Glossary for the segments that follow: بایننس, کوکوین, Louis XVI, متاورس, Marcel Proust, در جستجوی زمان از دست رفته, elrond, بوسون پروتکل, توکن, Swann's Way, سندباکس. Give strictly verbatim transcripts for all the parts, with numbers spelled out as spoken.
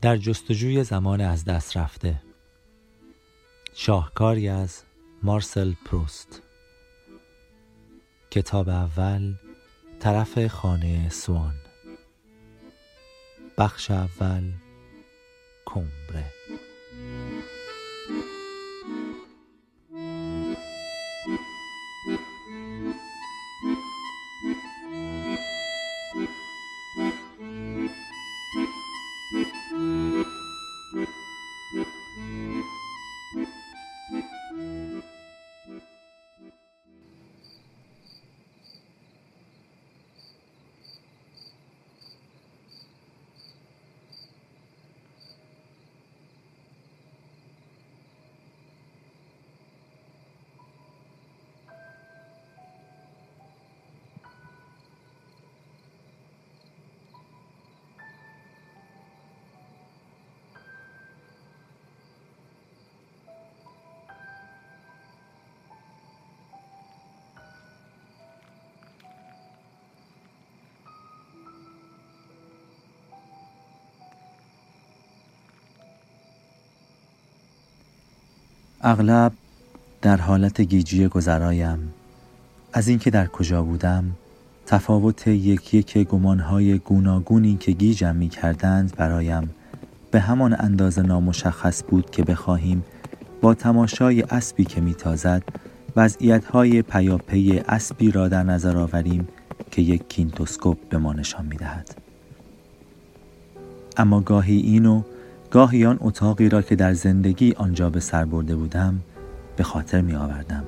در جستجوی زمان از دست رفته، شاهکاری از مارسل پروست. کتاب اول، طرف خانه سوان. بخش اول، کومبره. اغلب در حالت گیجی گذرایم، از اینکه در کجا بودم، تفاوت یک یک گمانهای گوناگونی که گیجم می کردند برایم به همان اندازه نامشخص بود که بخواهیم با تماشای اسبی که می تازد وضعیتهای پیاپی اسبی را در نظر آوریم که یک کینتوسکوپ به ما نشان می دهد. اما گاهی اینو گاهی آن اتاقی را که در زندگی آنجا به سر برده بودم به خاطر می آوردم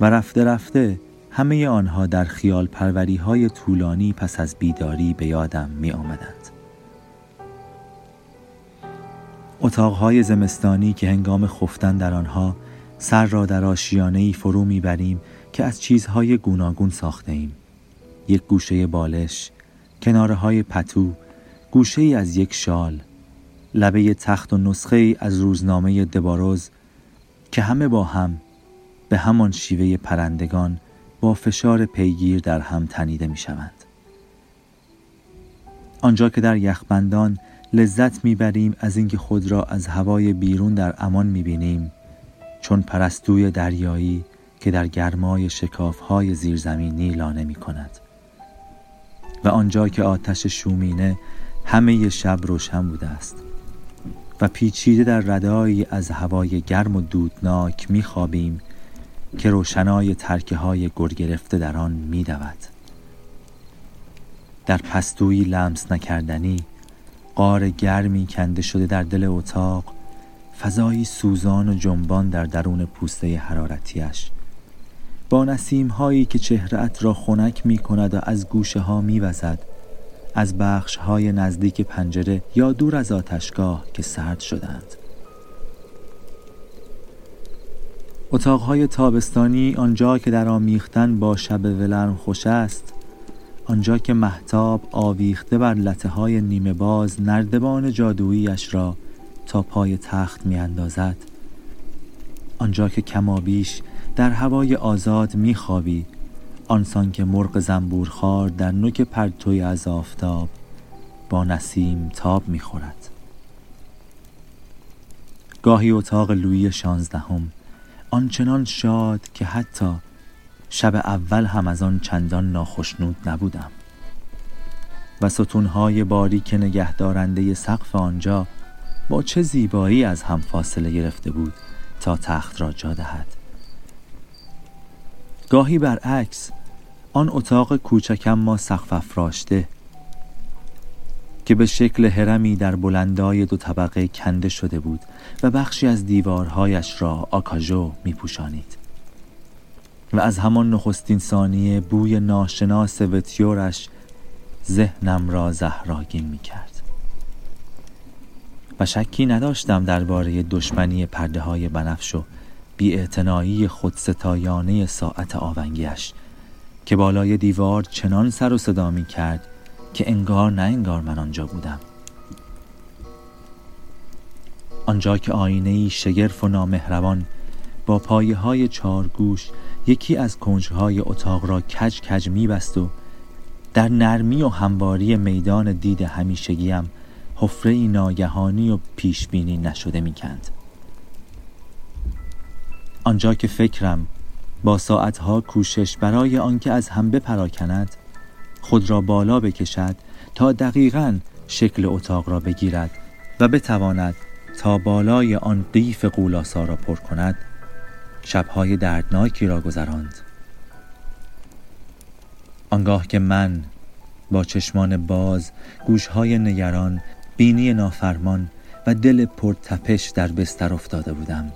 و رفته رفته همه آنها در خیال پروری های طولانی پس از بیداری به یادم می آمدند. اتاقهای زمستانی که هنگام خفتن در آنها سر را در آشیانه‌ای فرو می بریم که از چیزهای گوناگون ساخته ایم. یک گوشه بالش، کناره های پتو، گوشه ای از یک شال، لبه تخت و نسخه از روزنامه دباروز که همه با هم به همان شیوه پرندگان با فشار پیگیر در هم تنیده می شوند. آنجا که در یخبندان لذت می بریم از اینکه خود را از هوای بیرون در امان می بینیم، چون پرستوی دریایی که در گرمای شکافهای زیرزمینی لانه می کند. و آنجا که آتش شومینه همه ی شب روشن بوده است و پیچیده در ردایی از هوای گرم و دودناک می خوابیم که روشنای ترکه های گرگرفته در آن می دود. در پستویی لمس نکردنی، غار گرمی کنده شده در دل اتاق، فضایی سوزان و جنبان در درون پوسته حرارتیش، با نسیم هایی که چهره‌ات را خنک می کند و از گوشه ها می وزد، از بخش های نزدیک پنجره یا دور از آتشگاه که سرد شدند. اتاقهای تابستانی، آنجا که در آمیختن با شب ولرم خوش است، آنجا که مهتاب آویخته بر لطه های نیمه باز نردبان جادوییش را تا پای تخت می اندازد، آنجا که کمابیش در هوای آزاد می خوابی، آنسان که مرغ زنبورخوار در نوک پرتوی از آفتاب با نسیم تاب می‌خورد. گاهی اتاق لویی شانزدهم، آنچنان شاد که حتی شب اول هم از آن چندان ناخشنود نبودم. و ستونهای باریک نگهدارنده سقف آنجا با چه زیبایی از هم فاصله گرفته بود تا تخت را جا دهد. گاهی برعکس، آن اتاق کوچکم ما سقف افراشته که به شکل هرمی در بلندای دو طبقه کنده شده بود و بخشی از دیوارهایش را آکاژو می پوشانید و از همان نخستین ثانیه بوی ناشناس وتیورش ذهنم را زهراگین می کرد و شکی نداشتم درباره دشمنی پرده های بنفش و بی‌اعتنایی خودستایانه ساعت آونگیش که بالای دیوار چنان سر و صدا می کرد که انگار نه انگار من آنجا بودم. آنجا که آینه‌ای شگرف و نامهربان با پایه‌های چارگوش یکی از کنج‌های اتاق را کج کج می بست و در نرمی و همواری میدان دید همیشگیم حفره‌ای ناگهانی و پیشبینی نشده می‌کند. آنجا که فکرم با ساعتها کوشش برای آنکه از هم بپراکند، خود را بالا بکشد تا دقیقاً شکل اتاق را بگیرد و بتواند تا بالای آن قیف قولاسا را پر کند، شب‌های دردناکی را گذراند. آنگاه که من با چشمان باز، گوشهای نگران، بینی نافرمان و دل پرتپش در بستر افتاده بودم،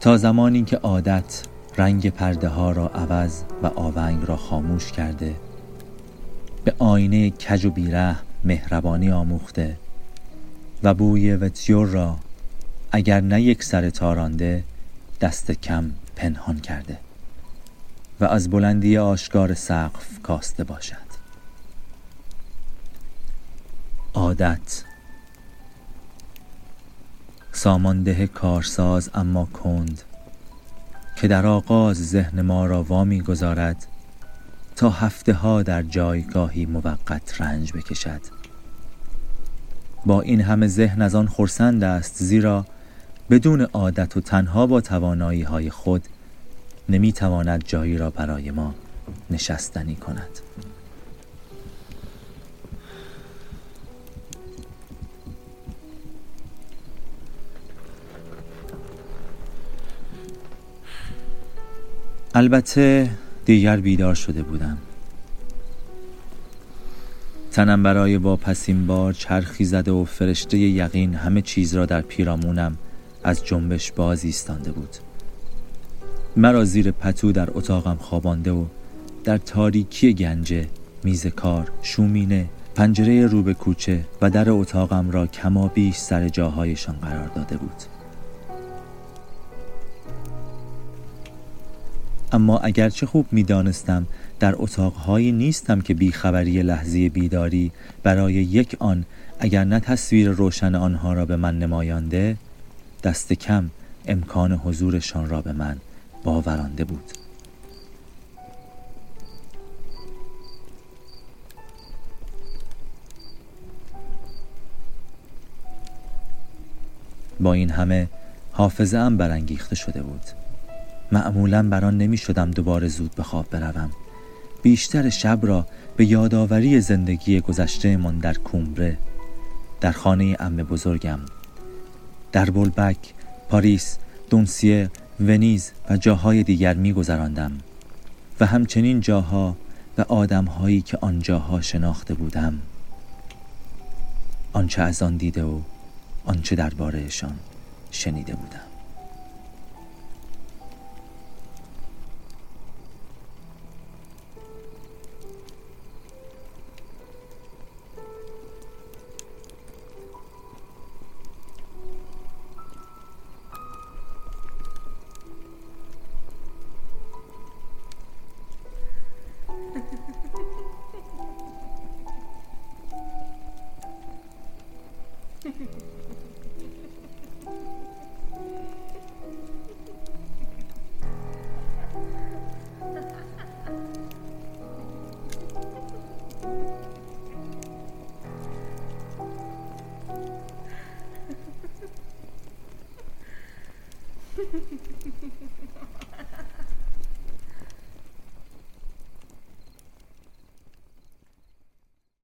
تا زمانی که عادت رنگ پرده ها را عوض و آونگ را خاموش کرده، به آینه کج و بیره مهربانی آموخته و بوی وتیور را اگر نه یک سر تارانده دست کم پنهان کرده و از بلندی آشکار سقف کاسته باشد. عادت، سامانده کارساز اما کند، که در آغاز ذهن ما را وامی گذارد تا هفته ها در جایگاهی موقت رنج بکشد. با این همه ذهن از آن خرسند است، زیرا بدون عادت و تنها با توانایی های خود نمی تواند جایی را برای ما نشستنی کند. البته دیگر بیدار شده بودم. تنم برای واپسین بار چرخی زده و فرشته یقین همه چیز را در پیرامونم از جنبش باز ایستانده بود. مرا زیر پتو در اتاقم خوابانده و در تاریکی گنجه، میز کار، شومینه، پنجره رو به کوچه و در اتاقم را کما بیش سر جاهایشان قرار داده بود. اما اگرچه خوب می دانستم در اتاقهایی نیستم که بیخبری لحظه بیداری برای یک آن اگر نه تصویر روشن آنها را به من نمایانده، دست کم امکان حضورشان را به من باورانده بود. با این همه حافظه‌ام برانگیخته شده بود. معمولاً بران نمی شدم دوباره زود به خواب بروم. بیشتر شب را به یادآوری زندگی گذشته من در کومبره، در خانه عمه بزرگم، در بولبک، پاریس، دونسیه، ونیز و جاهای دیگر می گذراندم و همچنین جاها و آدمهایی که آنجاها شناخته بودم، آنچه از آن دیده و آنچه دربارهشان شنیده بودم.